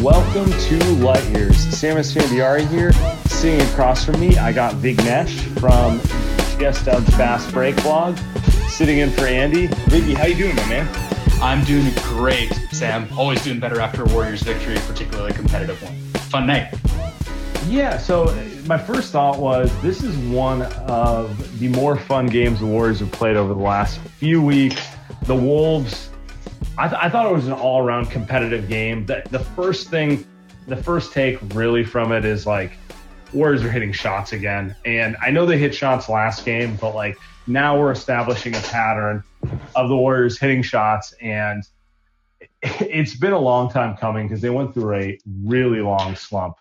Welcome to Light Years. Sam Esfandiari here. Sitting across from me, I got Vignesh from Guest Doug's Fast Break blog, sitting in for Andy. Viggy, how you doing, my man? I'm doing great, Sam. Always doing better after a Warriors victory, particularly a competitive one. Fun night. Yeah, so my first thought was this is one of the more fun games the Warriors have played over the last few weeks. The Wolves... I thought it was an all-around competitive game. The first take really from it is like Warriors are hitting shots again. And I know they hit shots last game, but like now we're establishing a pattern of the Warriors hitting shots. And it's been a long time coming because they went through a really long slump.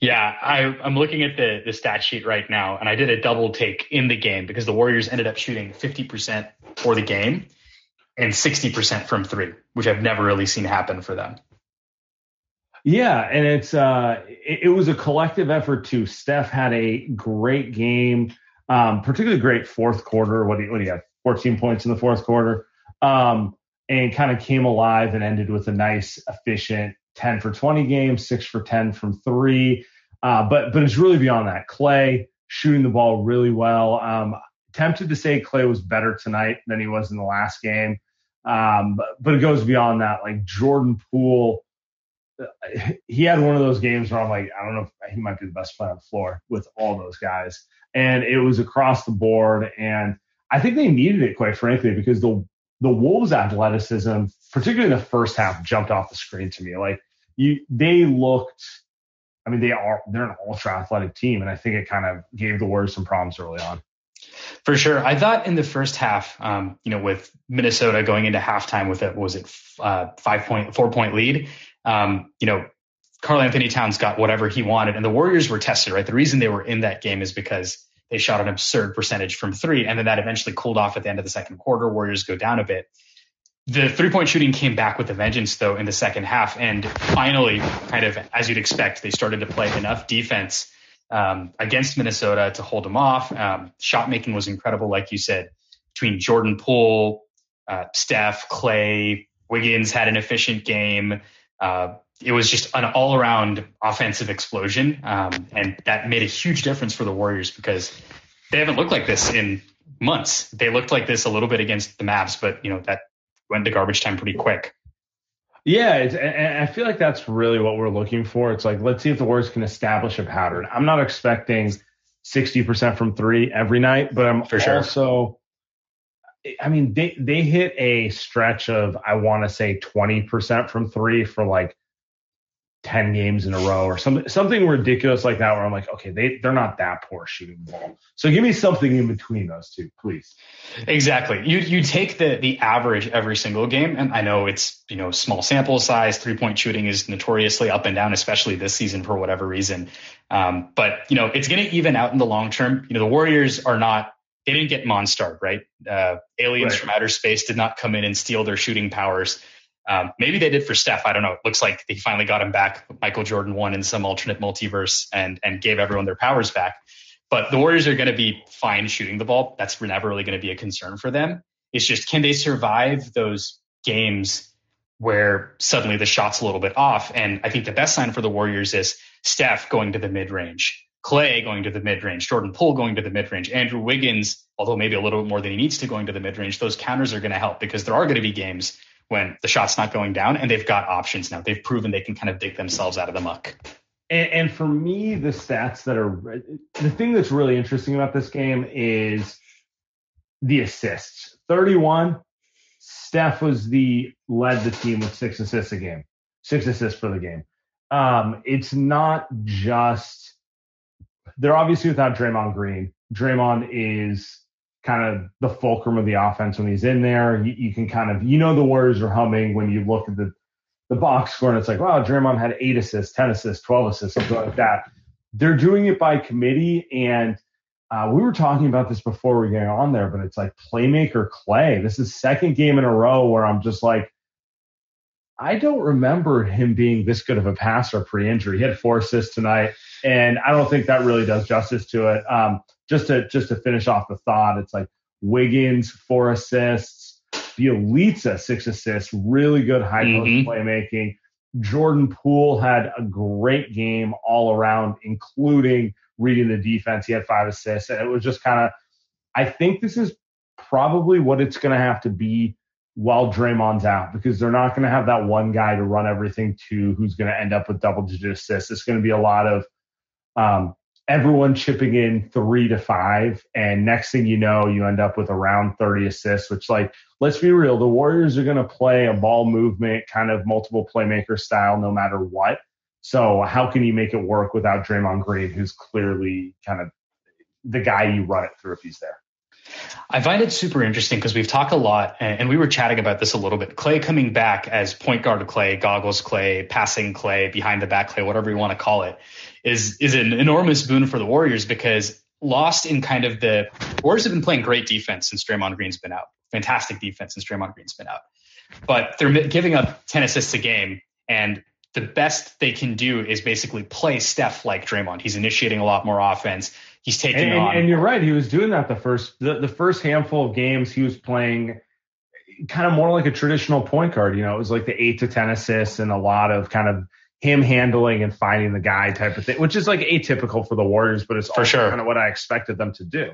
Yeah, I'm looking at the stat sheet right now, and I did a double take in the game because the Warriors ended up shooting 50% for the game. And 60% from three, which I've never really seen happen for them. Yeah, and it was a collective effort too. Steph had a great game, particularly great fourth quarter. What do you have? 14 points in the fourth quarter, and kind of came alive and ended with a nice, efficient 10 for 20 game, 6 for 10 from three. But it's really beyond that. Clay shooting the ball really well. Tempted to say Clay was better tonight than he was in the last game. But it goes beyond that. Like Jordan Poole, he had one of those games where I'm like, I don't know if he might be the best player on the floor with all those guys. And it was across the board. And I think they needed it, quite frankly, because the Wolves' athleticism, particularly in the first half, jumped off the screen to me. Like they're an ultra athletic team. And I think it kind of gave the Warriors some problems early on. For sure. I thought in the first half, with Minnesota going into halftime with a four-point lead, Karl Anthony Towns got whatever he wanted, and the Warriors were tested, right? The reason they were in that game is because they shot an absurd percentage from three, and then that eventually cooled off at the end of the second quarter. Warriors go down a bit. The three-point shooting came back with a vengeance, though, in the second half, and finally, kind of as you'd expect, they started to play enough defense against Minnesota to hold them off. Shot making was incredible, like you said, between Jordan Poole, Steph, Clay, Wiggins had an efficient game. It was just an all-around offensive explosion, and that made a huge difference for the Warriors because they haven't looked like this in months. They looked like this a little bit against the Mavs, but that went to garbage time pretty quick. Yeah, and I feel like that's really what we're looking for. It's like, let's see if the Warriors can establish a pattern. I'm not expecting 60% from three every night, but I'm they hit a stretch of, I want to say 20% from three for like 10 games in a row or something ridiculous like that, where I'm like, okay, they're not that poor shooting the ball. So give me something in between those two, please. Exactly. You take the average every single game, and I know it's small sample size. 3-point shooting is notoriously up and down, especially this season for whatever reason. But it's going to even out in the long term. The Warriors are not. They didn't get Monster, right? Aliens from outer space did not come in and steal their shooting powers. Maybe they did for Steph. I don't know. It looks like they finally got him back. Michael Jordan won in some alternate multiverse and gave everyone their powers back. But the Warriors are going to be fine shooting the ball. That's never really going to be a concern for them. It's just, can they survive those games where suddenly the shot's a little bit off? And I think the best sign for the Warriors is Steph going to the mid-range, Clay going to the mid-range, Jordan Poole going to the mid-range, Andrew Wiggins, although maybe a little bit more than he needs to, going to the mid-range. Those counters are going to help, because there are going to be games when the shot's not going down and they've got options now. They've proven they can kind of dig themselves out of the muck. And for me, the stats that are – the thing that's really interesting about this game is the assists. 31, Steph led the team with 6 assists for the game. It's not just – they're obviously without Draymond Green. Draymond is kind of the fulcrum of the offense when he's in there. You can kind of – the Warriors are humming when you look at the box score, and it's like, wow, Draymond had 8 assists, 10 assists, 12 assists, something like that. They're doing it by committee, and we were talking about this before we get on there, but it's like playmaker Clay. This is second game in a row where I'm just like, I don't remember him being this good of a passer pre-injury. He had 4 assists tonight, and I don't think that really does justice to it. Just to finish off the thought, it's like Wiggins, 4 assists. Bjelica, 6 assists, really good high post playmaking. Jordan Poole had a great game all around, including reading the defense. He had 5 assists. And it was just kind of, I think this is probably what it's going to have to be while Draymond's out, because they're not going to have that one guy to run everything to who's going to end up with double-digit assists. It's going to be a lot of everyone chipping in 3 to 5, and next thing you know, you end up with around 30 assists, which, like, let's be real, the Warriors are going to play a ball movement, kind of multiple playmaker style no matter what. So how can you make it work without Draymond Green, who's clearly kind of the guy you run it through if he's there? I find it super interesting because we've talked a lot, and we were chatting about this a little bit. Clay coming back as point guard Clay, goggles Clay, passing Clay, behind the back Clay, whatever you want to call it, is an enormous boon for the Warriors, because lost in kind of the Warriors have been playing great defense since Draymond Green's been out. Fantastic defense since Draymond Green's been out. But they're giving up 10 assists a game, and the best they can do is basically play Steph like Draymond. He's initiating a lot more offense. He's taking on. And you're right. He was doing that the first handful of games. He was playing kind of more like a traditional point guard. It was like the 8 to 10 assists and a lot of kind of him handling and finding the guy type of thing, which is like atypical for the Warriors, but it's for also kind of what I expected them to do.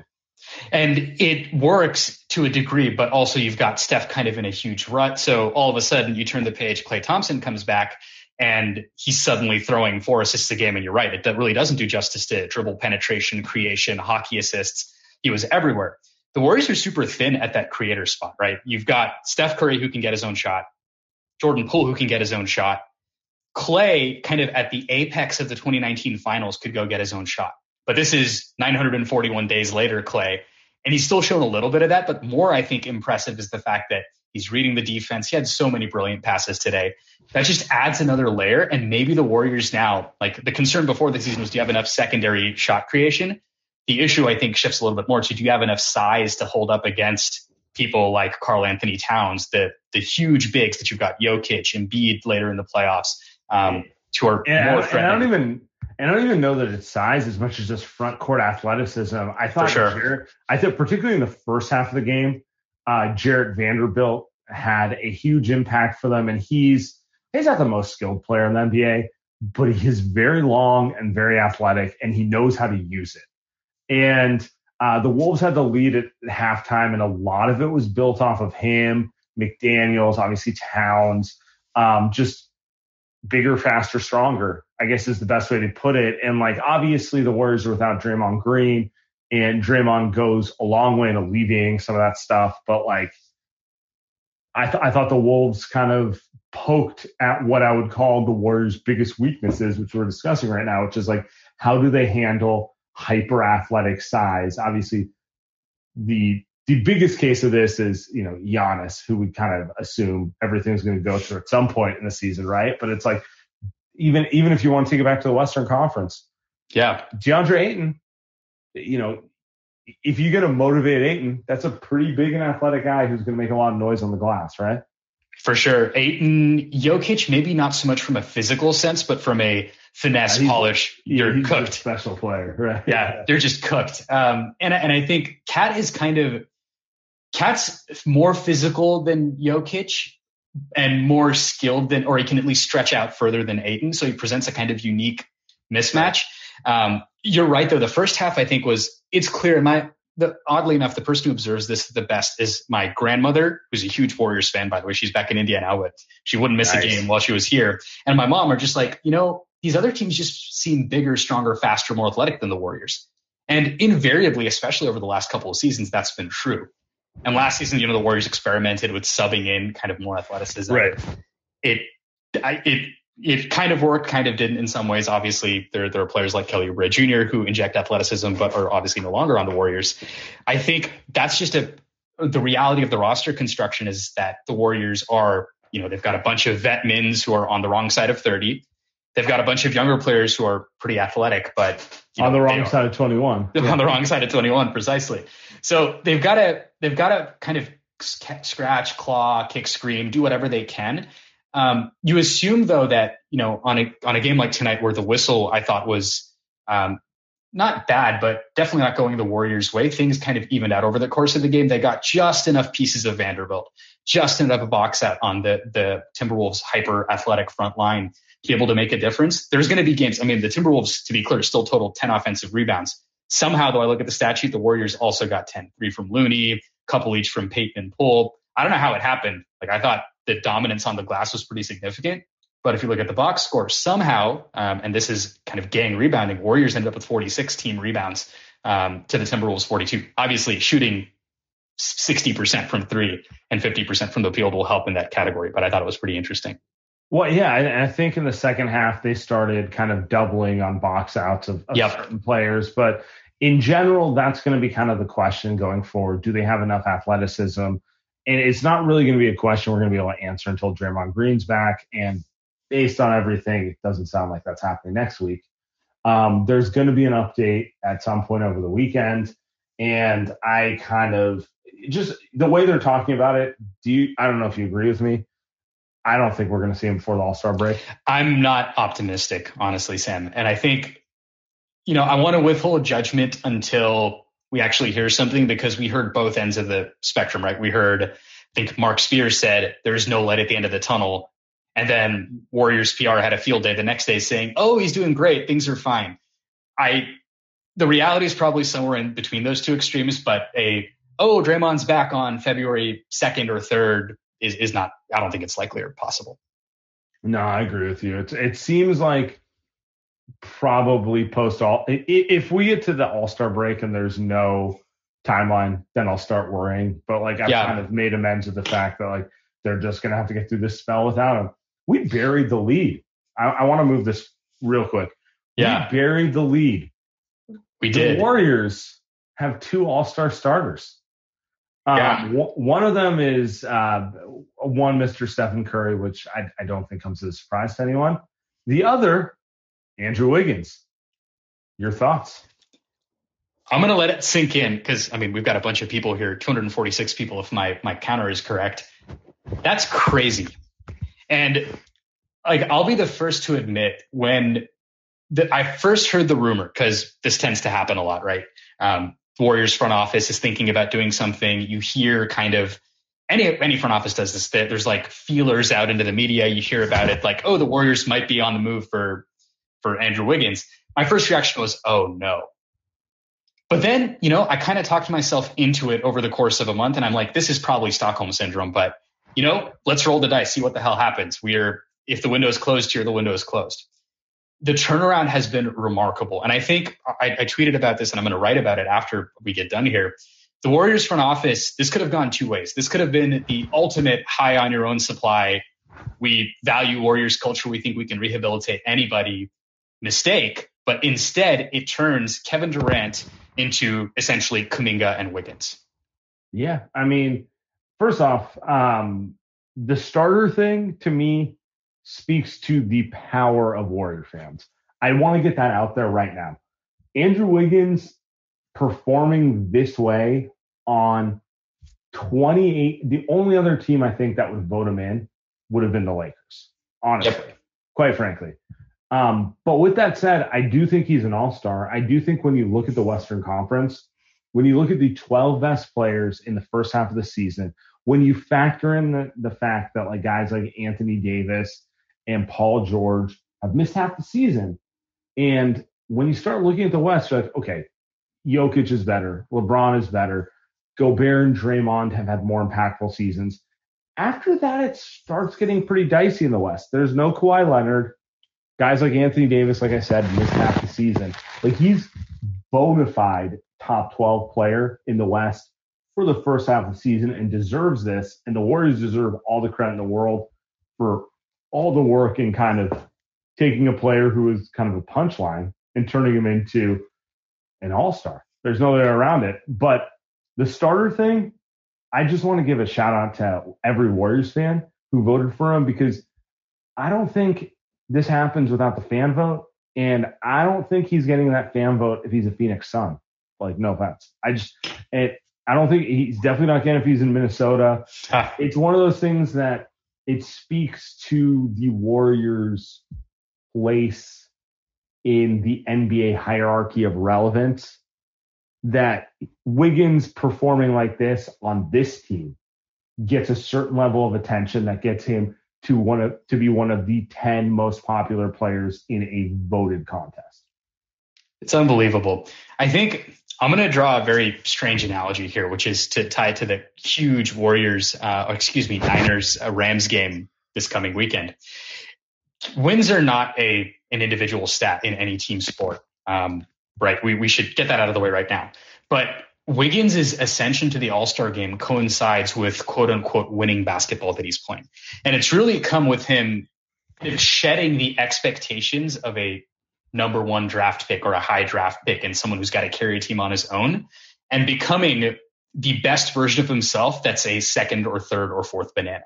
And it works to a degree, but also you've got Steph kind of in a huge rut. So all of a sudden you turn the page, Clay Thompson comes back, and he's suddenly throwing 4 assists a game. And you're right, it really doesn't do justice to dribble penetration, creation, hockey assists. He was everywhere. The Warriors are super thin at that creator spot, right? You've got Steph Curry, who can get his own shot, Jordan Poole, who can get his own shot. Clay, kind of at the apex of the 2019 finals, could go get his own shot. But this is 941 days later, Clay, and he's still shown a little bit of that. But more, I think, impressive is the fact that he's reading the defense. He had so many brilliant passes today. That just adds another layer. And maybe the Warriors now, like, the concern before the season was, do you have enough secondary shot creation? The issue, I think, shifts a little bit more to, do you have enough size to hold up against people like Karl Anthony Towns, the huge bigs that you've got, Jokic, Embiid later in the playoffs, who are more threatening. I don't even know that it's size as much as just front court athleticism. I thought, particularly in the first half of the game, Jared Vanderbilt had a huge impact for them, and he's not the most skilled player in the NBA, but he is very long and very athletic, and he knows how to use it. And the Wolves had the lead at halftime, and a lot of it was built off of him, McDaniels, obviously Towns, just bigger, faster, stronger, I guess is the best way to put it. And, like, obviously the Warriors are without Draymond Green, and Draymond goes a long way in alleviating some of that stuff. But, like, I thought the Wolves kind of poked at what I would call the Warriors' biggest weaknesses, which we're discussing right now, which is, like, how do they handle hyper-athletic size? Obviously, the biggest case of this is, Giannis, who we kind of assume everything's going to go through at some point in the season, right? But it's like, even if you want to take it back to the Western Conference, yeah, DeAndre Ayton, if you're going to motivate Ayton, that's a pretty big and athletic guy who's going to make a lot of noise on the glass, right? For sure. Ayton, Jokic, maybe not so much from a physical sense, but from a finesse, polish, you're cooked. A special player, right? Yeah, they're just cooked. And I think Cat is Cat's more physical than Jokic and more skilled than, or he can at least stretch out further than Ayton. So he presents a kind of unique mismatch. You're right, though. The first half, I think, it's clear. Oddly enough, the person who observes this the best is my grandmother, who's a huge Warriors fan, by the way. She's back in India now, but she wouldn't miss a game while she was here. And my mom are just like, these other teams just seem bigger, stronger, faster, more athletic than the Warriors. And invariably, especially over the last couple of seasons, that's been true. And last season, the Warriors experimented with subbing in kind of more athleticism. Right. It kind of worked, kind of didn't in some ways. Obviously, there are players like Kelly Oubre Jr. who inject athleticism, but are obviously no longer on the Warriors. I think that's just the reality of the roster construction is that the Warriors are, they've got a bunch of vet mins who are on the wrong side of 30. They've got a bunch of younger players who are pretty athletic, but on the wrong side of 21. They're on the wrong side of 21, precisely. So they've got to kind of scratch, claw, kick, scream, do whatever they can. You assume, though, that on a game like tonight, where the whistle I thought was not bad, but definitely not going the Warriors' way, things kind of evened out over the course of the game. They got just enough pieces of Vanderbilt, just enough of a box out on the Timberwolves' hyper athletic front line to be able to make a difference. There's going to be games. The Timberwolves, to be clear, still totaled 10 offensive rebounds. Somehow, though, I look at the stat sheet, the Warriors also got 10, 3 from Looney, a couple each from Payton and Poole. I don't know how it happened. I thought the dominance on the glass was pretty significant. But if you look at the box score, somehow, and this is kind of gang rebounding, Warriors ended up with 46 team rebounds to the Timberwolves 42. Obviously, shooting 60% from three and 50% from the field will help in that category. But I thought it was pretty interesting. Well, yeah, and I think in the second half, they started kind of doubling on box outs of certain players. But in general, that's going to be kind of the question going forward. Do they have enough athleticism? And it's not really going to be a question we're going to be able to answer until Draymond Green's back. And based on everything, it doesn't sound like that's happening next week. There's going to be an update at some point over the weekend. And I kind of just the way they're talking about it. I don't know if you agree with me. I don't think we're going to see him before the All-Star break. I'm not optimistic, honestly, Sam. And I think, I want to withhold judgment until we actually hear something, because we heard both ends of the spectrum, right? We heard, I think Mark Spears said, there's no light at the end of the tunnel. And then Warriors PR had a field day the next day saying, oh, he's doing great, things are fine. The reality is probably somewhere in between those two extremes, but Draymond's back on February 2nd or 3rd is not, I don't think it's likely or possible. No, I agree with you. It seems like probably if we get to the All-Star break and there's no timeline, then I'll start worrying. But I've kind of made amends with the fact that they're just going to have to get through this spell without him. We buried the lead. I want to move this real quick. Yeah. We buried the lead. We did. The Warriors have 2 All-Star starters. One of them is Mr. Stephen Curry, which I don't think comes as a surprise to anyone. The other, Andrew Wiggins. Your thoughts? I'm going to let it sink in because, we've got a bunch of people here, 246 people, if my counter is correct. That's crazy. And I'll be the first to admit when I first heard the rumor, because this tends to happen a lot, right? Warriors front office is thinking about doing something. You hear kind of any front office does this. There's feelers out into the media. You hear about it the Warriors might be on the move for Andrew Wiggins. My first reaction was, oh, no. But then, I kind of talked myself into it over the course of a month. And I'm like, this is probably Stockholm syndrome. But, let's roll the dice, see what the hell happens. If the window is closed here, the window is closed. The turnaround has been remarkable. And I think I tweeted about this, and I'm going to write about it after we get done here. The Warriors front office, this could have gone two ways. This could have been the ultimate high on your own supply. We value Warriors culture. We think we can rehabilitate anybody mistake. But instead, it turns Kevin Durant into essentially Kuminga and Wiggins. Yeah. First off, the starter thing to me speaks to the power of Warrior fans. I want to get that out there right now. Andrew Wiggins performing this way on 28, the only other team I think that would vote him in would have been the Lakers, honestly, quite frankly. But with that said, I do think he's an all-star. I do think when you look at the Western Conference, when you look at the 12 best players in the first half of the season, when you factor in the fact that like guys like Anthony Davis and Paul George have missed half the season, and when you start looking at the West, you're like, okay, Jokic is better, LeBron is better, Gobert and Draymond have had more impactful seasons. After that, it starts getting pretty dicey in the West. There's no Kawhi Leonard. Guys like Anthony Davis, like I said, missed half the season. Like, he's bona fide top 12 player in the West for the first half of the season and deserves this. And the Warriors deserve all the credit in the world for all the work and kind of taking a player who is kind of a punchline and turning him into an all-star. There's no way around it. But the starter thing, I just want to give a shout out to every Warriors fan who voted for him, because I don't think this happens without the fan vote. And I don't think he's getting that fan vote if he's a Phoenix Sun. Like, no offense. I don't think he's definitely not getting it if he's in Minnesota. It's one of those things that it speaks to the Warriors' place in the NBA hierarchy of relevance, that Wiggins performing like this on this team gets a certain level of attention that gets him to be one of the 10 most popular players in a voted contest. It's unbelievable. I think I'm going to draw a very strange analogy here, which is to tie to the huge Niners Rams game this coming weekend. Wins are not an individual stat in any team sport, right? We should get that out of the way right now. But Wiggins' ascension to the All-Star game coincides with quote-unquote winning basketball that he's playing. And it's really come with him shedding the expectations of a number one draft pick or a high draft pick and someone who's got to carry a team on his own, and becoming the best version of himself that's a second or third or fourth banana.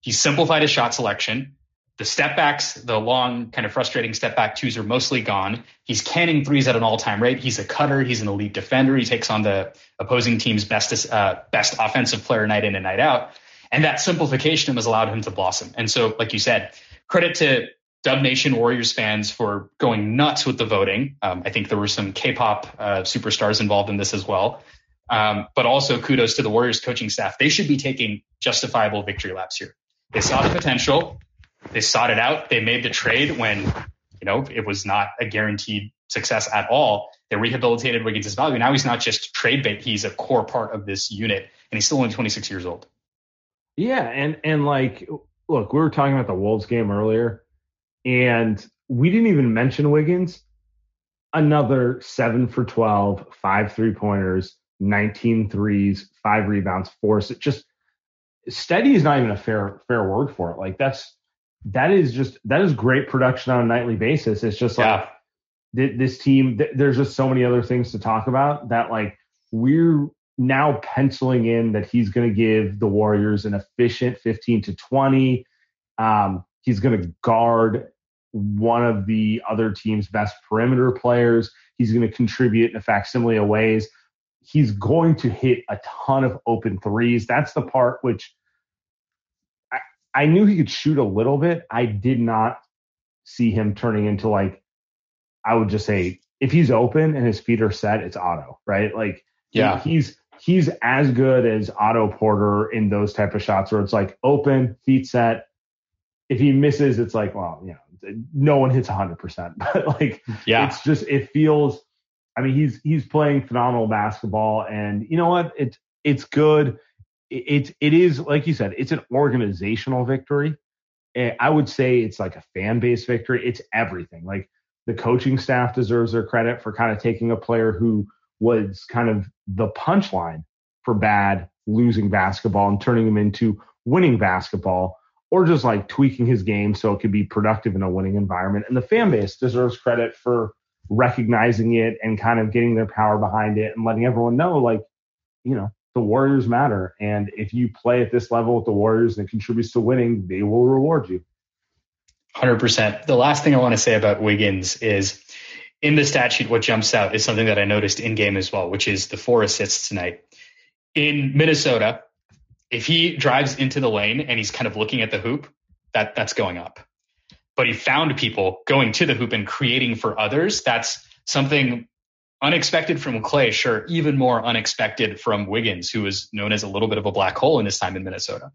He simplified his shot selection. The step backs, the long kind of frustrating step back twos, are mostly gone. He's canning threes at an all-time rate. He's a cutter. He's an elite defender. He takes on the opposing team's best offensive player night in and night out. And that simplification has allowed him to blossom. And so, like you said, credit to Dub Nation Warriors fans for going nuts with the voting. I think there were some K-pop superstars involved in this as well. But also kudos to the Warriors coaching staff. They should be taking justifiable victory laps here. They saw the potential. They sought it out. They made the trade when, it was not a guaranteed success at all. They rehabilitated Wiggins' value. Now he's not just trade bait. He's a core part of this unit, and he's still only 26 years old. Yeah, and like, look, we were talking about the Wolves game earlier, and we didn't even mention Wiggins. Another 7 for 12, 5 three-pointers, 19 threes, 5 rebounds, 4. So just steady is not even a fair word for it. Like, that is great production on a nightly basis. It's just like this team, there's just so many other things to talk about that, like, we're now penciling in that he's going to give the Warriors an efficient 15 to 20. He's going to guard one of the other team's best perimeter players. He's going to contribute in a facsimile of ways. He's going to hit a ton of open threes. That's the part which I knew he could shoot a little bit. I did not see him turning into, like, I would just say, if he's open and his feet are set, it's Otto, right? Like, yeah, he's as good as Otto Porter in those type of shots where it's like open, feet set. If he misses, it's like, well, no one hits 100%, but like, yeah, it's just, it feels, I mean, he's playing phenomenal basketball, and you know what? It's good. It is, like you said, it's an organizational victory. I would say it's like a fan base victory. It's everything. Like, the coaching staff deserves their credit for kind of taking a player who was kind of the punchline for bad losing basketball and turning him into winning basketball, or just like tweaking his game so it could be productive in a winning environment. And the fan base deserves credit for recognizing it and kind of getting their power behind it and letting everyone know, like, the Warriors matter. And if you play at this level with the Warriors and it contributes to winning, they will reward you. 100%. The last thing I want to say about Wiggins is, in the stat sheet, what jumps out is something that I noticed in game as well, which is the 4 assists tonight. In Minnesota, if he drives into the lane and he's kind of looking at the hoop, that's going up. but he found people going to the hoop and creating for others. That's something unexpected from Clay, sure, even more unexpected from Wiggins, who was known as a little bit of a black hole in his time in Minnesota.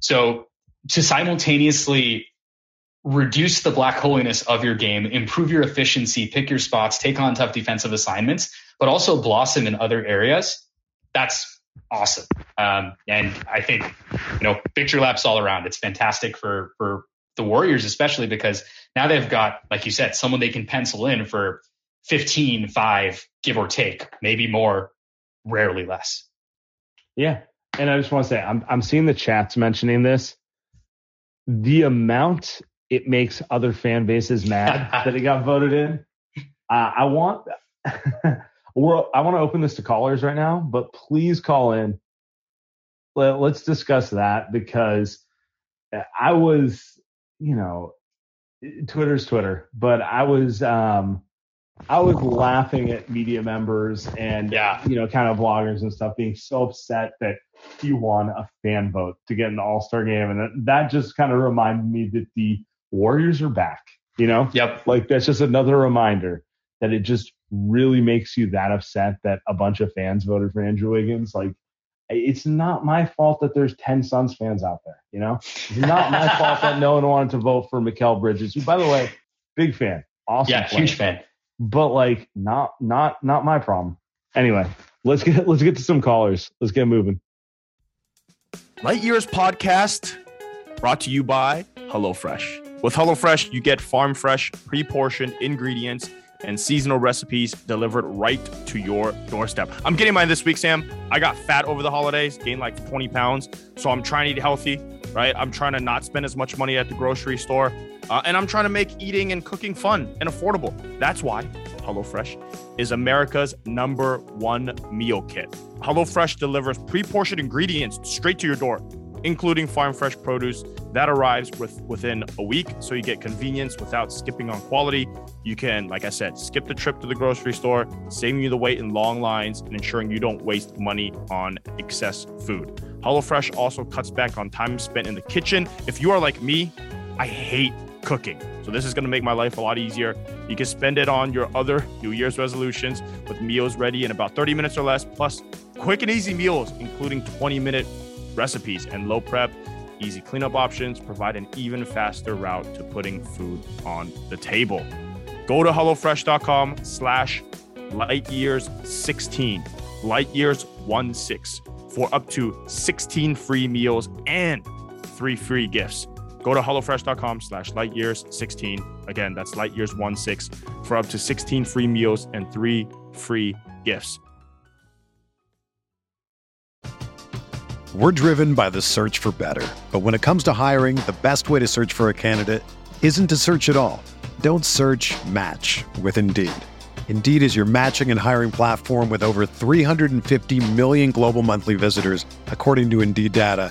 So to simultaneously reduce the black holiness of your game, improve your efficiency, pick your spots, take on tough defensive assignments, but also blossom in other areas, that's awesome. And I think, victory laps all around. It's fantastic for the Warriors, especially because now they've got, like you said, someone they can pencil in for 15, 5, give or take, maybe more, rarely less. Yeah. And I just want to say, I'm seeing the chats mentioning this. The amount it makes other fan bases mad that it got voted in. I want to open this to callers right now, but please call in. Let's discuss that, because I was, Twitter's Twitter, but I was laughing at media members and, kind of vloggers and stuff being so upset that he won a fan vote to get an all-star game. And that just kind of reminded me that the Warriors are back, Yep. Like, that's just another reminder that it just really makes you that upset that a bunch of fans voted for Andrew Wiggins. Like, it's not my fault that there's 10 Suns fans out there, It's not my fault that no one wanted to vote for Mikal Bridges, who, by the way, big fan. Awesome. Yeah, player. Huge fan. But like, not my problem. Anyway, let's get to some callers. Let's get moving. Light Years podcast brought to you by HelloFresh. With HelloFresh, you get farm fresh, pre-portioned ingredients and seasonal recipes delivered right to your doorstep. I'm getting mine this week, Sam. I got fat over the holidays, gained like 20 pounds. So I'm trying to eat healthy, right? I'm trying to not spend as much money at the grocery store. And I'm trying to make eating and cooking fun and affordable. That's why HelloFresh is America's #1 meal kit. HelloFresh delivers pre-portioned ingredients straight to your door, including farm fresh produce that arrives within a week. So you get convenience without skipping on quality. You can, like I said, skip the trip to the grocery store, saving you the wait in long lines and ensuring you don't waste money on excess food. HelloFresh also cuts back on time spent in the kitchen. If you are like me, I hate cooking. So this is going to make my life a lot easier. You can spend it on your other New Year's resolutions with meals ready in about 30 minutes or less, plus quick and easy meals, including 20-minute recipes and low prep, easy cleanup options provide an even faster route to putting food on the table. Go to HelloFresh.com/LightYears16, LightYears16, for up to 16 free meals and 3 free gifts. Go to HelloFresh.com/LightYears16. Again, that's LightYears16 for up to 16 free meals and 3 free gifts. We're driven by the search for better. But when it comes to hiring, the best way to search for a candidate isn't to search at all. Don't search, match with Indeed. Indeed is your matching and hiring platform with over 350 million global monthly visitors, according to Indeed data,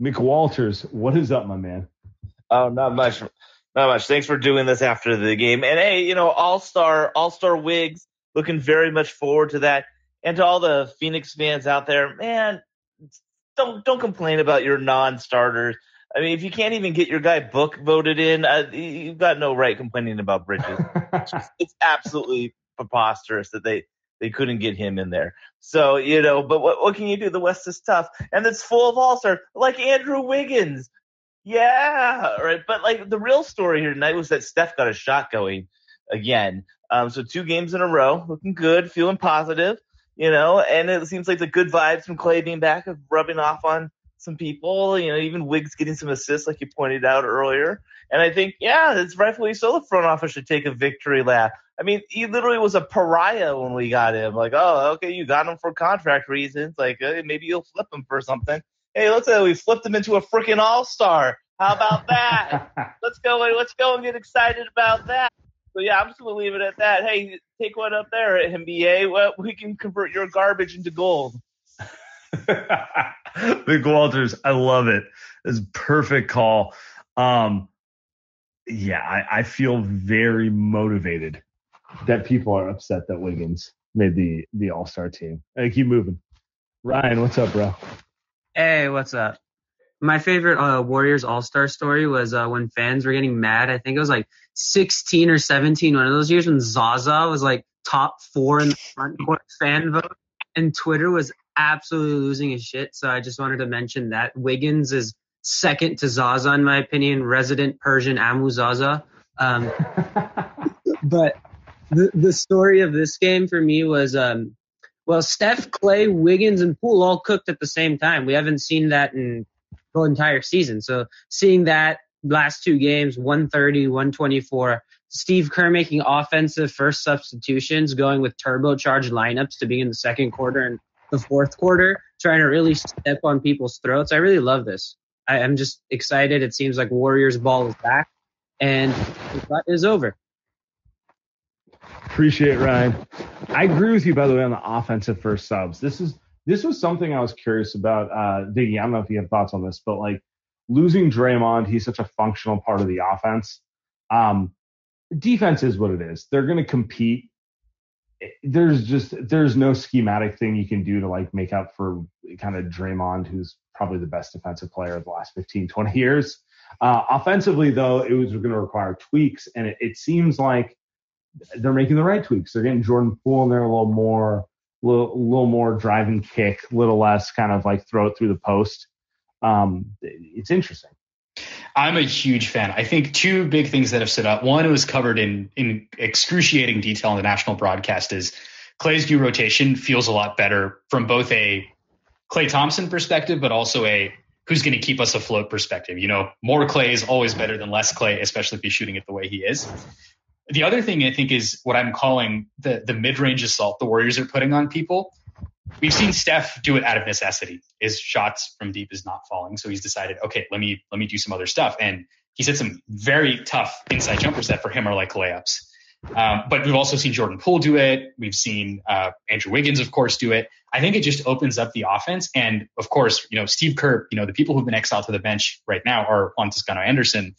Mick Walters, what is up, my man? Oh, not much. Thanks for doing this after the game. And hey, you know, all-star Wigs, looking very much forward to that. And to all the Phoenix fans out there, man, don't complain about your non-starters. I mean, if you can't even get your guy Book voted in, you've got no right complaining about Bridges. It's absolutely preposterous that they couldn't get him in there. So, you know, but what can you do? The West is tough. And it's full of all-stars, like Andrew Wiggins. Yeah, right. But, like, the real story here tonight was that Steph got a shot going again. So 2 games in a row, looking good, feeling positive. You know, and it seems like the good vibes from Clay being back is rubbing off on some people. You know, even Wiggs getting some assists, like you pointed out earlier. And I think, yeah, it's rightfully so. The front office should take a victory lap. I mean, he literally was a pariah when we got him. Like, oh, okay, you got him for contract reasons. Like, maybe you'll flip him for something. Hey, looks like we flipped him into a freaking all-star. How about that? Let's go and get excited about that. So, yeah, I'm just going to leave it at that. Hey, take one up there at NBA. Well, we can convert your garbage into gold. Big Walters, I love it. It's a perfect call. I feel very motivated that people are upset that Wiggins made the all-star team. Hey, keep moving. Ryan, what's up, bro? Hey, what's up? My favorite Warriors all-star story was when fans were getting mad. I think it was like 16 or 17, one of those years when Zaza was like top 4 in the front court fan vote, and Twitter was absolutely losing his shit. So I just wanted to mention that Wiggins is second to Zaza, in my opinion, resident Persian Amu Zaza. But the story of this game for me was, Steph, Clay, Wiggins, and Poole all cooked at the same time. We haven't seen that in the entire season. So seeing that last 2 games, 130, 124, Steve Kerr making offensive first substitutions, going with turbocharged lineups to begin the second quarter and the fourth quarter, trying to really step on people's throats. I really love this. I'm just excited. It seems like Warriors ball is back and the cut is over. Appreciate it, Ryan. I agree with you, by the way, on the offensive first subs. This was something I was curious about. Diggy, I don't know if you have thoughts on this, but like losing Draymond, he's such a functional part of the offense. Defense is what it is. They're going to compete. There's no schematic thing you can do to like make up for kind of Draymond, who's probably the best defensive player of the last 15, 20 years. Offensively, though, it was going to require tweaks, and it seems like they're making the right tweaks. They're getting Jordan Poole in there a little more driving kick, a little less kind of like throw it through the post. It's interesting. I'm a huge fan. I think 2 big things that have stood out. One, it was covered in excruciating detail on the national broadcast, is Clay's new rotation feels a lot better from both a Clay Thompson perspective, but also a who's going to keep us afloat perspective. You know, more Clay is always better than less Clay, especially if he's shooting it the way he is. The other thing I think is what I'm calling the mid-range assault the Warriors are putting on people. We've seen Steph do it out of necessity. His shots from deep is not falling, so he's decided, okay, let me do some other stuff. And he's hit some very tough inside jumpers that for him are like layups. But we've also seen Jordan Poole do it. We've seen Andrew Wiggins, of course, do it. I think it just opens up the offense. And, of course, you know, Steve Kerr, you know, the people who've been exiled to the bench right now are Juan Toscano-Anderson,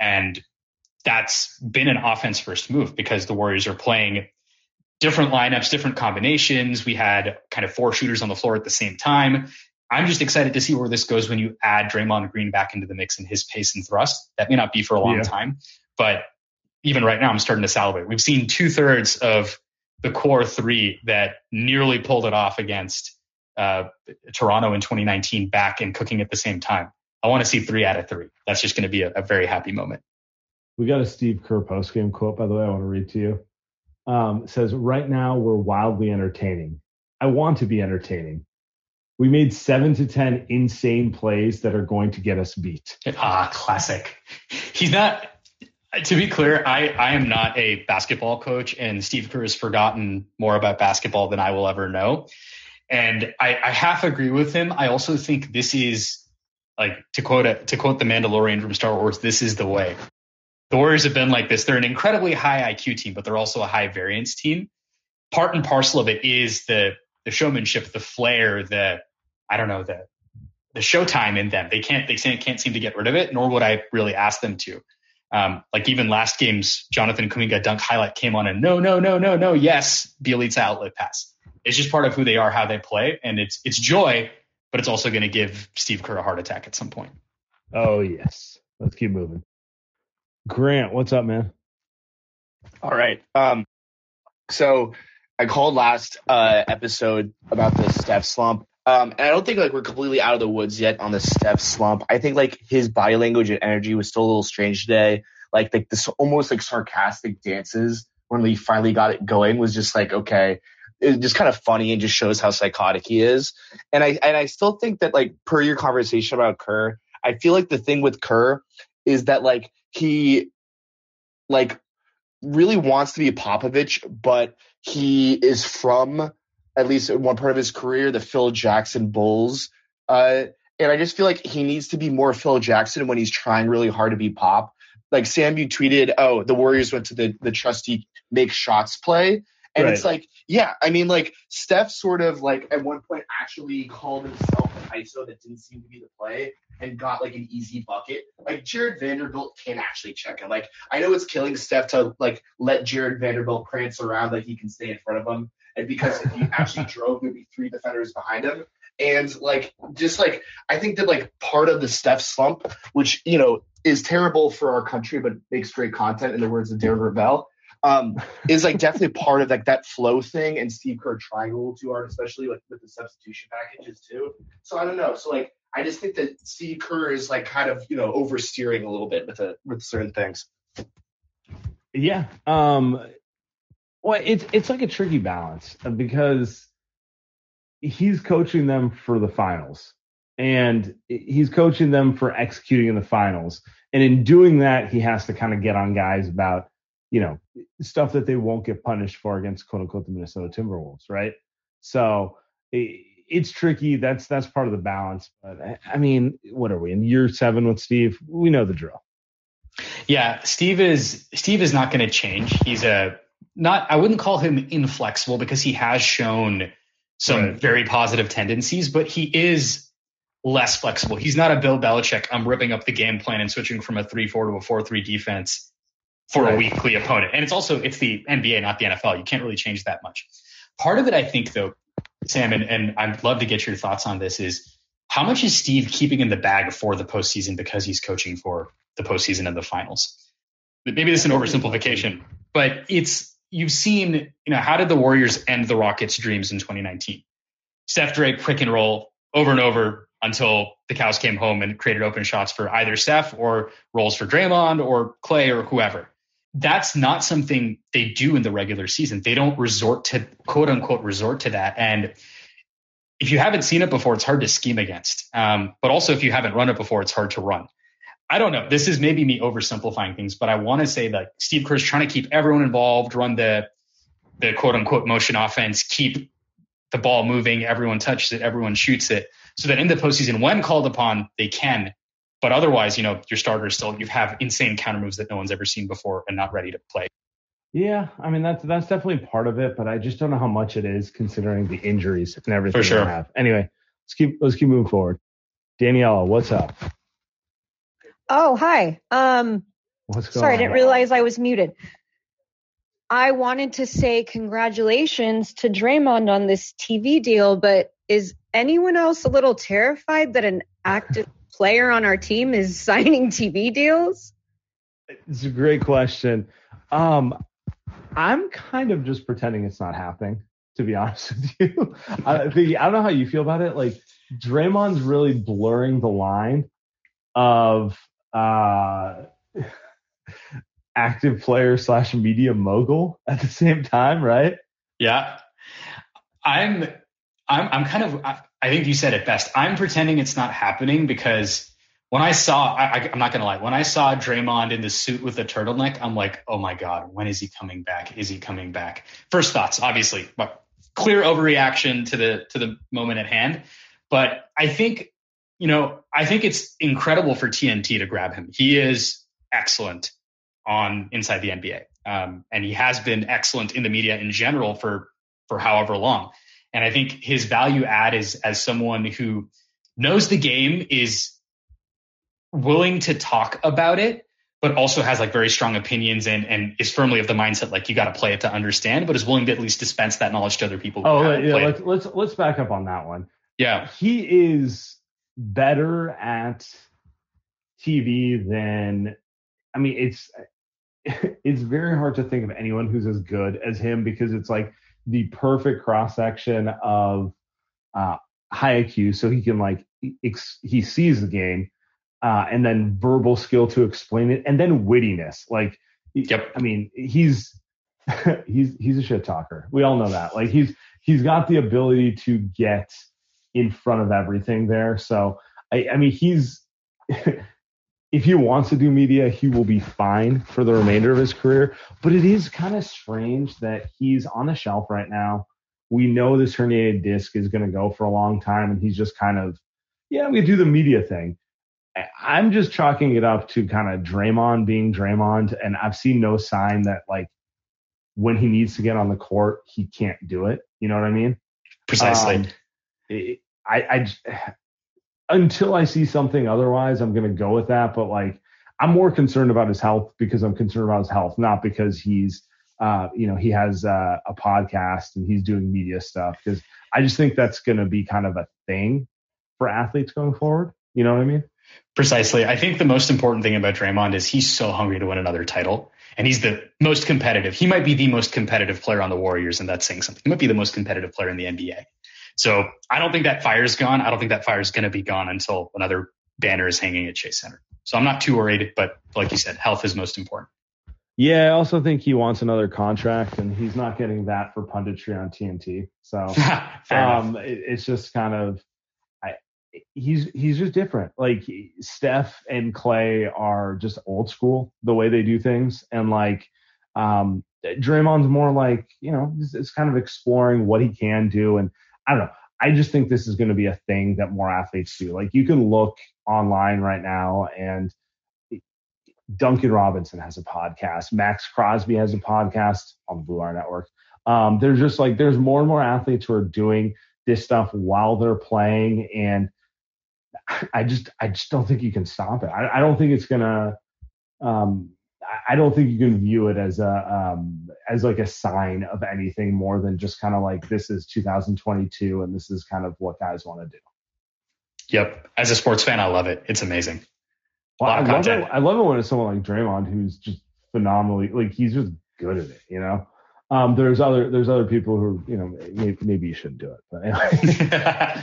and that's been an offense-first move because the Warriors are playing different lineups, different combinations. We had kind of 4 shooters on the floor at the same time. I'm just excited to see where this goes when you add Draymond Green back into the mix and his pace and thrust. That may not be for a long time, but even right now I'm starting to salivate. We've seen 2/3 of the core 3 that nearly pulled it off against Toronto in 2019 back and cooking at the same time. I want to see 3 out of 3. That's just going to be a very happy moment. We got a Steve Kerr postgame quote, by the way, I want to read to you. It says, right now we're wildly entertaining. I want to be entertaining. We made 7 to 10 insane plays that are going to get us beat. Ah, classic. He's not, to be clear, I am not a basketball coach, and Steve Kerr has forgotten more about basketball than I will ever know. And I half agree with him. I also think this is, like, to quote the Mandalorian from Star Wars, this is the way. The Warriors have been like this. They're an incredibly high IQ team, but they're also a high variance team. Part and parcel of it is the showmanship, the flair, the showtime in them. They can't seem to get rid of it, nor would I really ask them to. Like even last game's Jonathan Kuminga dunk highlight came on a no, yes, Bjelica outlet pass. It's just part of who they are, how they play, and it's joy, but it's also going to give Steve Kerr a heart attack at some point. Oh, yes. Let's keep moving. Grant, what's up, man? All right. So I called last episode about the Steph slump. And I don't think we're completely out of the woods yet on the Steph slump. I think his body language and energy was still a little strange today. This almost sarcastic dances when we finally got it going was just okay. It's just kind of funny and just shows how psychotic he is. And I still think that per your conversation about Kerr, I feel the thing with Kerr is that he really wants to be Popovich, but he is from, at least in one part of his career, the Phil Jackson Bulls. And I just feel he needs to be more Phil Jackson when he's trying really hard to be Pop. Sam, you tweeted, oh, the Warriors went to the trusty make shots play. And right. It's yeah, Steph sort of at one point actually called himself an ISO that didn't seem to be the play and got an easy bucket. Jared Vanderbilt can actually check it. I know it's killing Steph to let Jared Vanderbilt prance around he can stay in front of him. And because if he actually drove, there'd be 3 defenders behind him. And I think that part of the Steph slump, which, is terrible for our country, but makes great content in the words of Darren Ravel, is definitely part of that flow thing, and Steve Kerr trying a little too hard, especially with the substitution packages too. So I don't know. So I just think that Steve Kerr is kind of oversteering a little bit with certain things. Yeah. Well, it's a tricky balance because he's coaching them for the finals, and he's coaching them for executing in the finals, and in doing that, he has to kind of get on guys about stuff that they won't get punished for against quote unquote the Minnesota Timberwolves, right? So it's tricky. That's part of the balance. But what are we in year 7 with Steve? We know the drill. Yeah, Steve is not going to change. He's I wouldn't call him inflexible because he has shown some very positive tendencies, but he is less flexible. He's not a Bill Belichick. I'm ripping up the game plan and switching from a 3-4 to a 4-3 defense for a weekly opponent. And it's the NBA, not the NFL. You can't really change that much. Part of it, I think, though, Sam, and I'd love to get your thoughts on this, is how much is Steve keeping in the bag for the postseason because he's coaching for the postseason and the finals? Maybe this is an oversimplification, but you've seen, how did the Warriors end the Rockets' dreams in 2019? Steph Curry pick and roll over and over until the cows came home and created open shots for either Steph or rolls for Draymond or Clay or whoever. That's not something they do in the regular season. They don't resort to that. And if you haven't seen it before, it's hard to scheme against. But also if you haven't run it before, it's hard to run. I don't know. This is maybe me oversimplifying things, but I want to say that Steve Kerr's trying to keep everyone involved, run the quote unquote motion offense, keep the ball moving. Everyone touches it. Everyone shoots it so that in the postseason, when called upon, they can. But otherwise, your starters still, you have insane counter moves that no one's ever seen before and not ready to play. Yeah, that's definitely part of it, but I just don't know how much it is considering the injuries and everything. For sure. They have. Anyway, let's keep moving forward. Daniela, what's up? Oh, hi. What's going on? Sorry, I didn't realize I was muted. I wanted to say congratulations to Draymond on this TV deal, but is anyone else a little terrified that an active player on our team is signing TV deals? It's a great question. I'm kind of just pretending it's not happening, to be honest with you. I don't know how you feel about it. Draymond's really blurring the line of active player slash media mogul at the same time, right? Yeah. I'm kind of, I think you said it best. I'm pretending it's not happening because when I saw, I'm not going to lie, when I saw Draymond in the suit with the turtleneck, I'm like, oh my God, when is he coming back? Is he coming back? First thoughts, obviously, but clear overreaction to the moment at hand. But I think, I think it's incredible for TNT to grab him. He is excellent on Inside the NBA. And he has been excellent in the media in general for however long. And I think his value add is as someone who knows the game, is willing to talk about it, but also has like very strong opinions and is firmly of the mindset, like you got to play it to understand, but is willing to at least dispense that knowledge to other people. Let's back up on that one. Yeah. He is better at TV than, it's very hard to think of anyone who's as good as him, because it's like the perfect cross-section of high IQ. So he can he sees the game and then verbal skill to explain it. And then wittiness. Yep. He's a shit talker. We all know that. He's got the ability to get in front of everything there. So, he's, if he wants to do media, he will be fine for the remainder of his career. But it is kind of strange that he's on the shelf right now. We know this herniated disc is going to go for a long time, and he's just kind of, I'm going to do the media thing. I'm just chalking it up to kind of Draymond being Draymond, and I've seen no sign that, when he needs to get on the court, he can't do it. You know what I mean? Precisely. Until I see something otherwise, I'm going to go with that. But I'm more concerned about his health because I'm concerned about his health, not because he's, he has a podcast and he's doing media stuff. Because I just think that's going to be kind of a thing for athletes going forward. You know what I mean? Precisely. I think the most important thing about Draymond is he's so hungry to win another title, and he's the most competitive. He might be the most competitive player on the Warriors, and that's saying something. He might be the most competitive player in the NBA. So I don't think that fire's gone. I don't think that fire's going to be gone until another banner is hanging at Chase Center. So I'm not too worried, but like you said, health is most important. Yeah, I also think he wants another contract, and he's not getting that for punditry on TNT. So it's just kind of he's just different. Steph and Clay are just old school the way they do things, and Draymond's more it's kind of exploring what he can do. And I don't know. I just think this is going to be a thing that more athletes do. You can look online right now, and Duncan Robinson has a podcast. Max Crosby has a podcast on the Blue Wire Network. There's just there's more and more athletes who are doing this stuff while they're playing. And I just don't think you can stop it. I don't think it's going to, I don't think you can view it as a as a sign of anything more than just kind of this is 2022 and this is kind of what guys want to do. Yep. As a sports fan, I love it. It's amazing. I love it when it's someone like Draymond who's just phenomenally he's just good at it. There's other people who maybe you shouldn't do it, but anyway.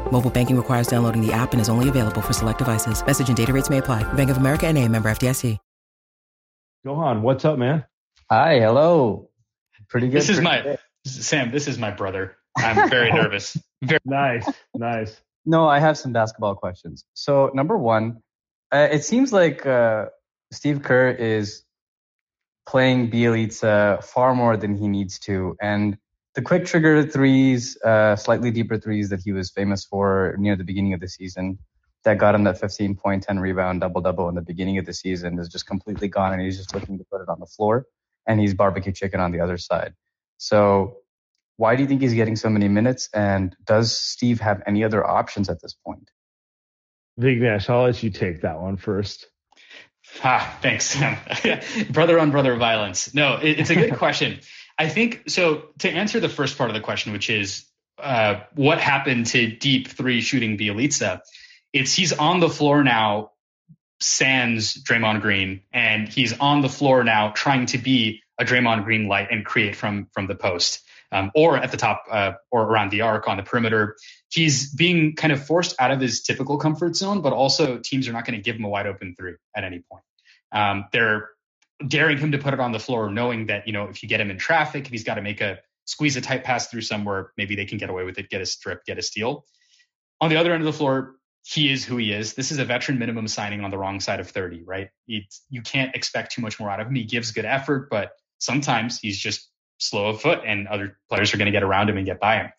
Mobile banking requires downloading the app and is only available for select devices. Message and data rates may apply. Bank of America NA, member FDIC. Johan, what's up, man? Hi, hello. Pretty good. This is my brother. I'm very nervous. Nice. No, I have some basketball questions. So, number one, it seems Steve Kerr is playing Bjelica far more than he needs to, and the quick trigger threes, slightly deeper threes that he was famous for near the beginning of the season, that got him that 15-point, 10-rebound double-double in the beginning of the season is just completely gone, and he's just looking to put it on the floor, and he's barbecue chicken on the other side. So why do you think he's getting so many minutes, and does Steve have any other options at this point? Big Nash, I'll let you take that one first. Thanks, Sam. Brother-on-brother violence. No, it's a good question. I think, so to answer the first part of the question, which is what happened to deep three shooting Bjelica, it's he's on the floor now, sans Draymond Green, and he's on the floor now trying to be a Draymond Green light and create from the post or at the top or around the arc on the perimeter. He's being kind of forced out of his typical comfort zone, but also teams are not going to give him a wide open three at any point. They're daring him to put it on the floor, knowing that, you know, if you get him in traffic, if he's got to squeeze a tight pass through somewhere, maybe they can get away with it, get a strip, get a steal. On the other end of the floor, he is who he is. This is a veteran minimum signing on the wrong side of 30, right? You can't expect too much more out of him. He gives good effort, but sometimes he's just slow of foot and other players are going to get around him and get by him.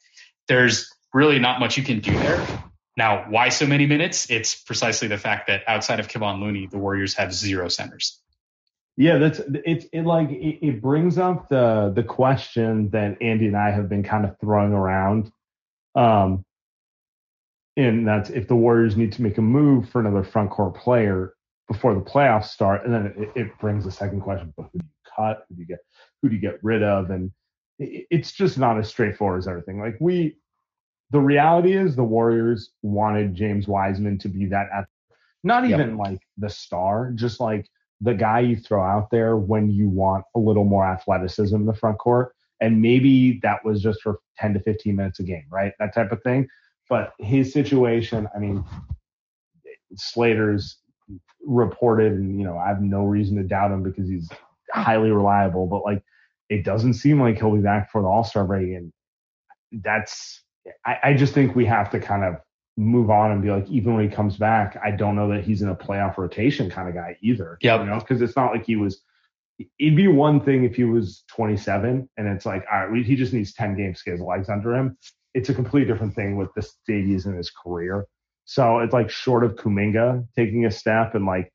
There's really not much you can do there. Now, why so many minutes? It's precisely the fact that outside of Kevon Looney, the Warriors have zero centers. Yeah, it brings up the question that Andy and I have been kind of throwing around. And that's if the Warriors need to make a move for another front court player before the playoffs start. And then it brings the second question, but who do you cut? Who do you get rid of? And it's just not as straightforward as everything. Like the reality is the Warriors wanted James Wiseman to be that, not even like the star, just like the guy you throw out there when you want a little more athleticism in the front court. And maybe that was just for 10 to 15 minutes a game, right? That type of thing. But his situation, I mean, Slater's reported, and, you know, I have no reason to doubt him because he's highly reliable, but like, it doesn't seem like he'll be back for the All-Star break. And I just think we have to kind of move on and be like, even when he comes back, I don't know that he's in a playoff rotation kind of guy either. Yeah. You know, because it's not like it'd be one thing if he was 27 and it's like, all right, he just needs 10 games to get his legs under him. It's a completely different thing with the stage he's in his career. So it's like short of Kuminga taking a step and like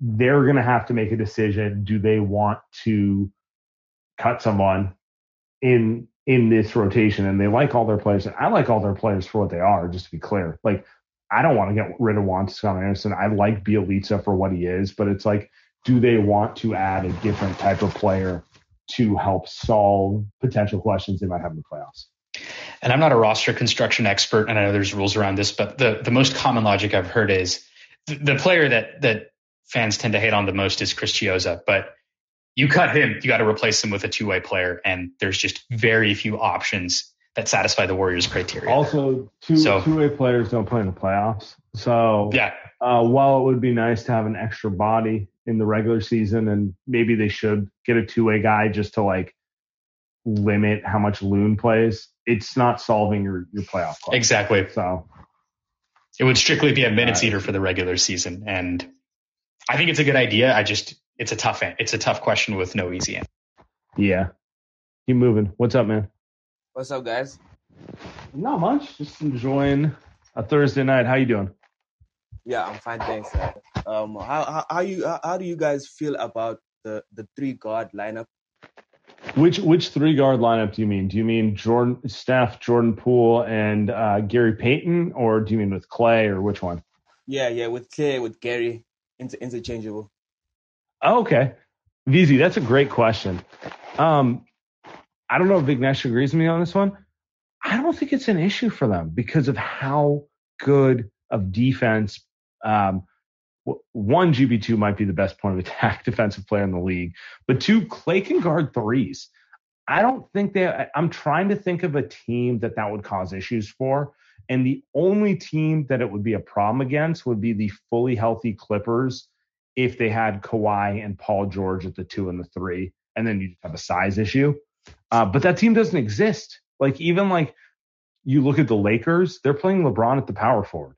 they're going to have to make a decision. Do they want to cut someone in this rotation? And they like all their players. And I like all their players for what they are, just to be clear. Like, I don't want to get rid of Juan Scott Anderson. I like Bjelica for what he is, but it's like, do they want to add a different type of player to help solve potential questions they might have in the playoffs? And I'm not a roster construction expert, and I know there's rules around this, but the most common logic I've heard is the player that fans tend to hate on the most is Chris Chioza, but you cut him, you got to replace him with a two-way player, and there's just very few options that satisfy the Warriors' criteria. Also, two-way players don't play in the playoffs. So yeah. While it would be nice to have an extra body in the regular season, and maybe they should get a two-way guy just to like limit how much Loon plays, it's not solving your playoff club. Exactly. So it would strictly be a minutes eater for the regular season. And I think it's a good idea. It's a tough question with no easy answer. Yeah. Keep moving. What's up, man? What's up, guys? Not much. Just enjoying a Thursday night. How you doing? Yeah, I'm fine, thanks. How do you guys feel about the three guard lineup? Which three guard lineup do you mean? Do you mean Jordan Poole, and Gary Payton, or do you mean with Clay, or which one? Yeah, with Clay, with Gary, interchangeable. Oh, okay, Vizi, that's a great question. I don't know if Vignesh agrees with me on this one. I don't think it's an issue for them because of how good of defense. One, GB2 might be the best point of attack defensive player in the league, but two, Clay can guard threes. I don't think I'm trying to think of a team that would cause issues for, and the only team that it would be a problem against would be the fully healthy Clippers if they had Kawhi and Paul George at the 2 and the 3, and then you have a size issue. But that team doesn't exist. Like, even like you look at the Lakers, they're playing LeBron at the power forward.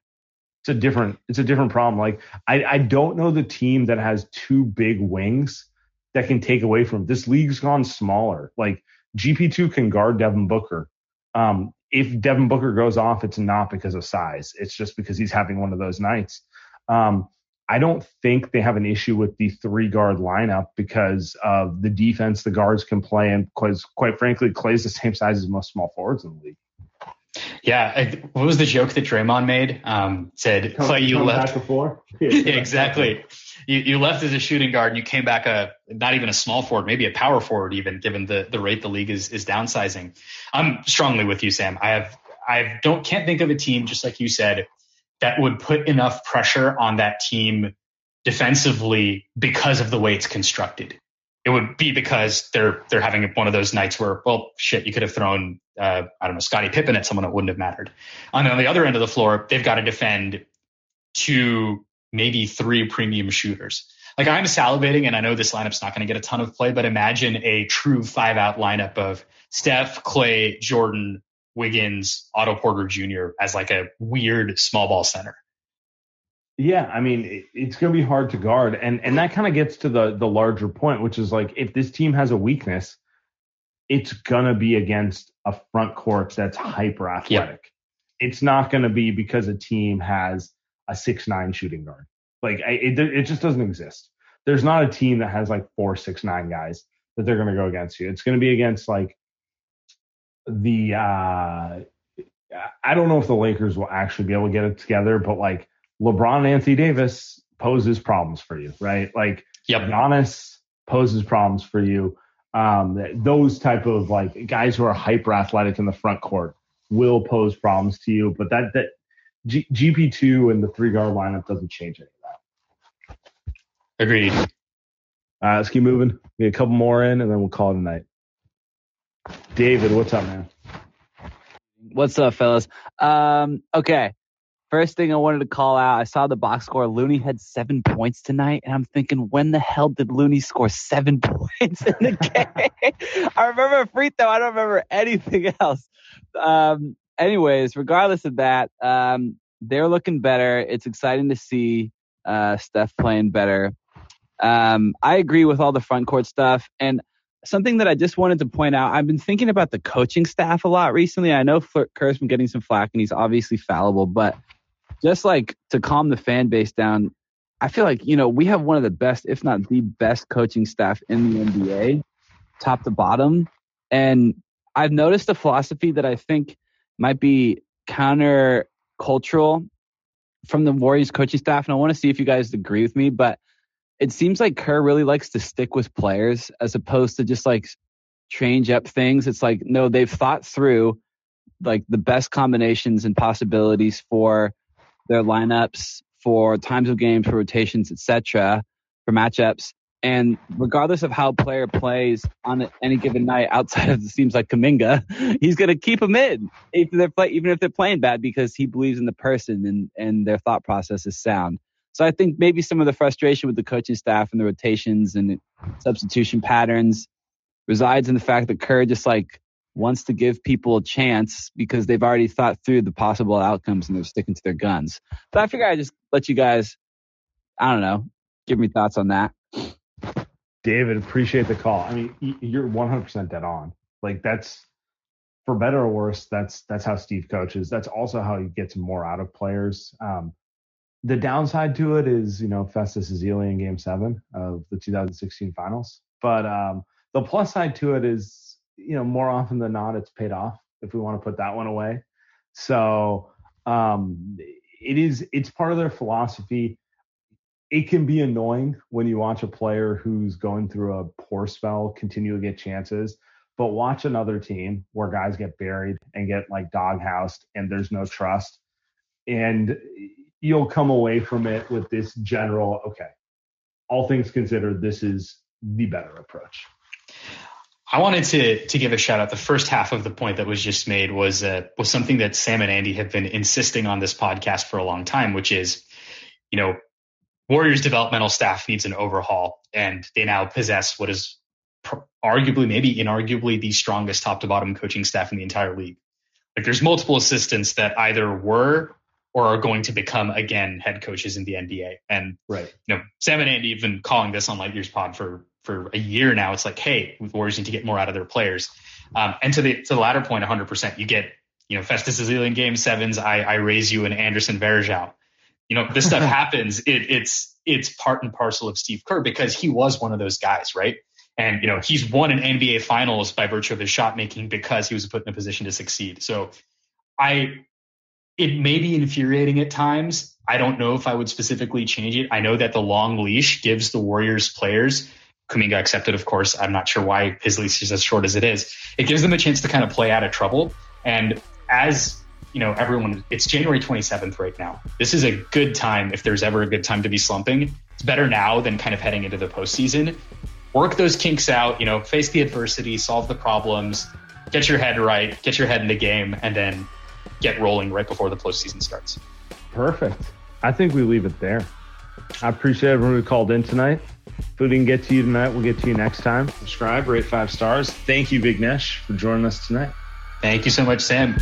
It's a different problem. Like I don't know the team that has two big wings that can take away from him. This league's gone smaller. Like, GP2 can guard Devin Booker. If Devin Booker goes off, it's not because of size. It's just because he's having one of those nights. I don't think they have an issue with the three-guard lineup because of the defense the guards can play. And quite frankly, Clay's the same size as most small forwards in the league. Yeah. What was the joke that Draymond made? Said, Clay, you left. Yeah, exactly. You left as a shooting guard and you came back not even a small forward, maybe a power forward even, given the rate the league is downsizing. I'm strongly with you, Sam. I can't think of a team, just like you said, that would put enough pressure on that team defensively because of the way it's constructed. It would be because they're having one of those nights where, well, shit, you could have thrown, Scottie Pippen at someone that wouldn't have mattered. And on the other end of the floor, they've got to defend two, maybe three premium shooters. Like, I'm salivating, and I know this lineup's not going to get a ton of play, but imagine a true five-out lineup of Steph, Clay, Jordan, Wiggins, Otto Porter Jr. as like a weird small ball center. Yeah, I mean, it's going to be hard to guard. And that kind of gets to the larger point, which is like, if this team has a weakness, it's going to be against a front court that's hyper athletic. Yep. It's not going to be because a team has a 6'9" shooting guard. Like, it just doesn't exist. There's not a team that has like 4'6" guys that they're going to go against you. It's going to be against like I don't know if the Lakers will actually be able to get it together, but like, LeBron and Anthony Davis poses problems for you, right? Like, yep. Giannis poses problems for you. Those type of like guys who are hyper athletic in the front court will pose problems to you. But that GP2 and the three guard lineup doesn't change any of that. Agreed. Let's keep moving. Get a couple more in, and then we'll call it a night. David, what's up, man? What's up, fellas? Okay. First thing I wanted to call out, I saw the box score. Looney had 7 points tonight, and I'm thinking, when the hell did Looney score 7 points in the game? I remember a free throw. I don't remember anything else. Anyways, regardless of that, they're looking better. It's exciting to see Steph playing better. I agree with all the front court stuff. And something that I just wanted to point out, I've been thinking about the coaching staff a lot recently. I know Kerr's been getting some flack, and he's obviously fallible, but just like to calm the fan base down, I feel like, we have one of the best, if not the best coaching staff in the NBA, top to bottom. And I've noticed a philosophy that I think might be counter-cultural from the Warriors coaching staff. And I want to see if you guys agree with me, but it seems like Kerr really likes to stick with players as opposed to just like change up things. It's like, no, they've thought through like the best combinations and possibilities for their lineups, for times of games, for rotations, etc., for matchups. And regardless of how a player plays on any given night, outside of it seems like Kuminga, he's going to keep them in, even if they're playing bad, because he believes in the person and their thought process is sound. So I think maybe some of the frustration with the coaching staff and the rotations and substitution patterns resides in the fact that Kerr just like wants to give people a chance because they've already thought through the possible outcomes and they're sticking to their guns. So I figure I just let you guys, give me thoughts on that. David, appreciate the call. I mean, you're 100% dead on. Like, that's, for better or worse, that's how Steve coaches. That's also how he gets more out of players. The downside to it is, Festus Ezeli in Game 7 of the 2016 Finals. But the plus side to it is, more often than not, it's paid off, if we want to put that one away. So it's part of their philosophy. It can be annoying when you watch a player who's going through a poor spell continue to get chances, but watch another team where guys get buried and get like doghoused and there's no trust. And you'll come away from it with this general, okay, all things considered, this is the better approach. I wanted to give a shout out. The first half of the point that was just made was something that Sam and Andy have been insisting on this podcast for a long time, which is, Warriors developmental staff needs an overhaul, and they now possess what is arguably, maybe inarguably, the strongest top to bottom coaching staff in the entire league. Like, there's multiple assistants that either were or are going to become, again, head coaches in the NBA. And, Sam and Andy have been calling this on Light Years Pod for for a year now, it's like, hey, the Warriors need to get more out of their players. And to the latter point, 100%, you get, Festus Ezeli in Game 7s. I raise you and Anderson Varejao. This stuff happens. It's part and parcel of Steve Kerr because he was one of those guys, right? And, he's won an NBA Finals by virtue of his shot making because he was put in a position to succeed. So it may be infuriating at times. I don't know if I would specifically change it. I know that the long leash gives the Warriors players, Kuminga accepted, of course. I'm not sure why his leash is as short as it is. It gives them a chance to kind of play out of trouble. And as everyone, it's January 27th right now. This is a good time. If there's ever a good time to be slumping, it's better now than kind of heading into the postseason. Work those kinks out, face the adversity, solve the problems, get your head right, get your head in the game, and then get rolling right before the postseason starts. Perfect. I think we leave it there. I appreciate everyone who called in tonight. If we didn't get to you tonight, we'll get to you next time. Subscribe, rate 5 stars. Thank you, Vignesh, for joining us tonight. Thank you so much, Sam.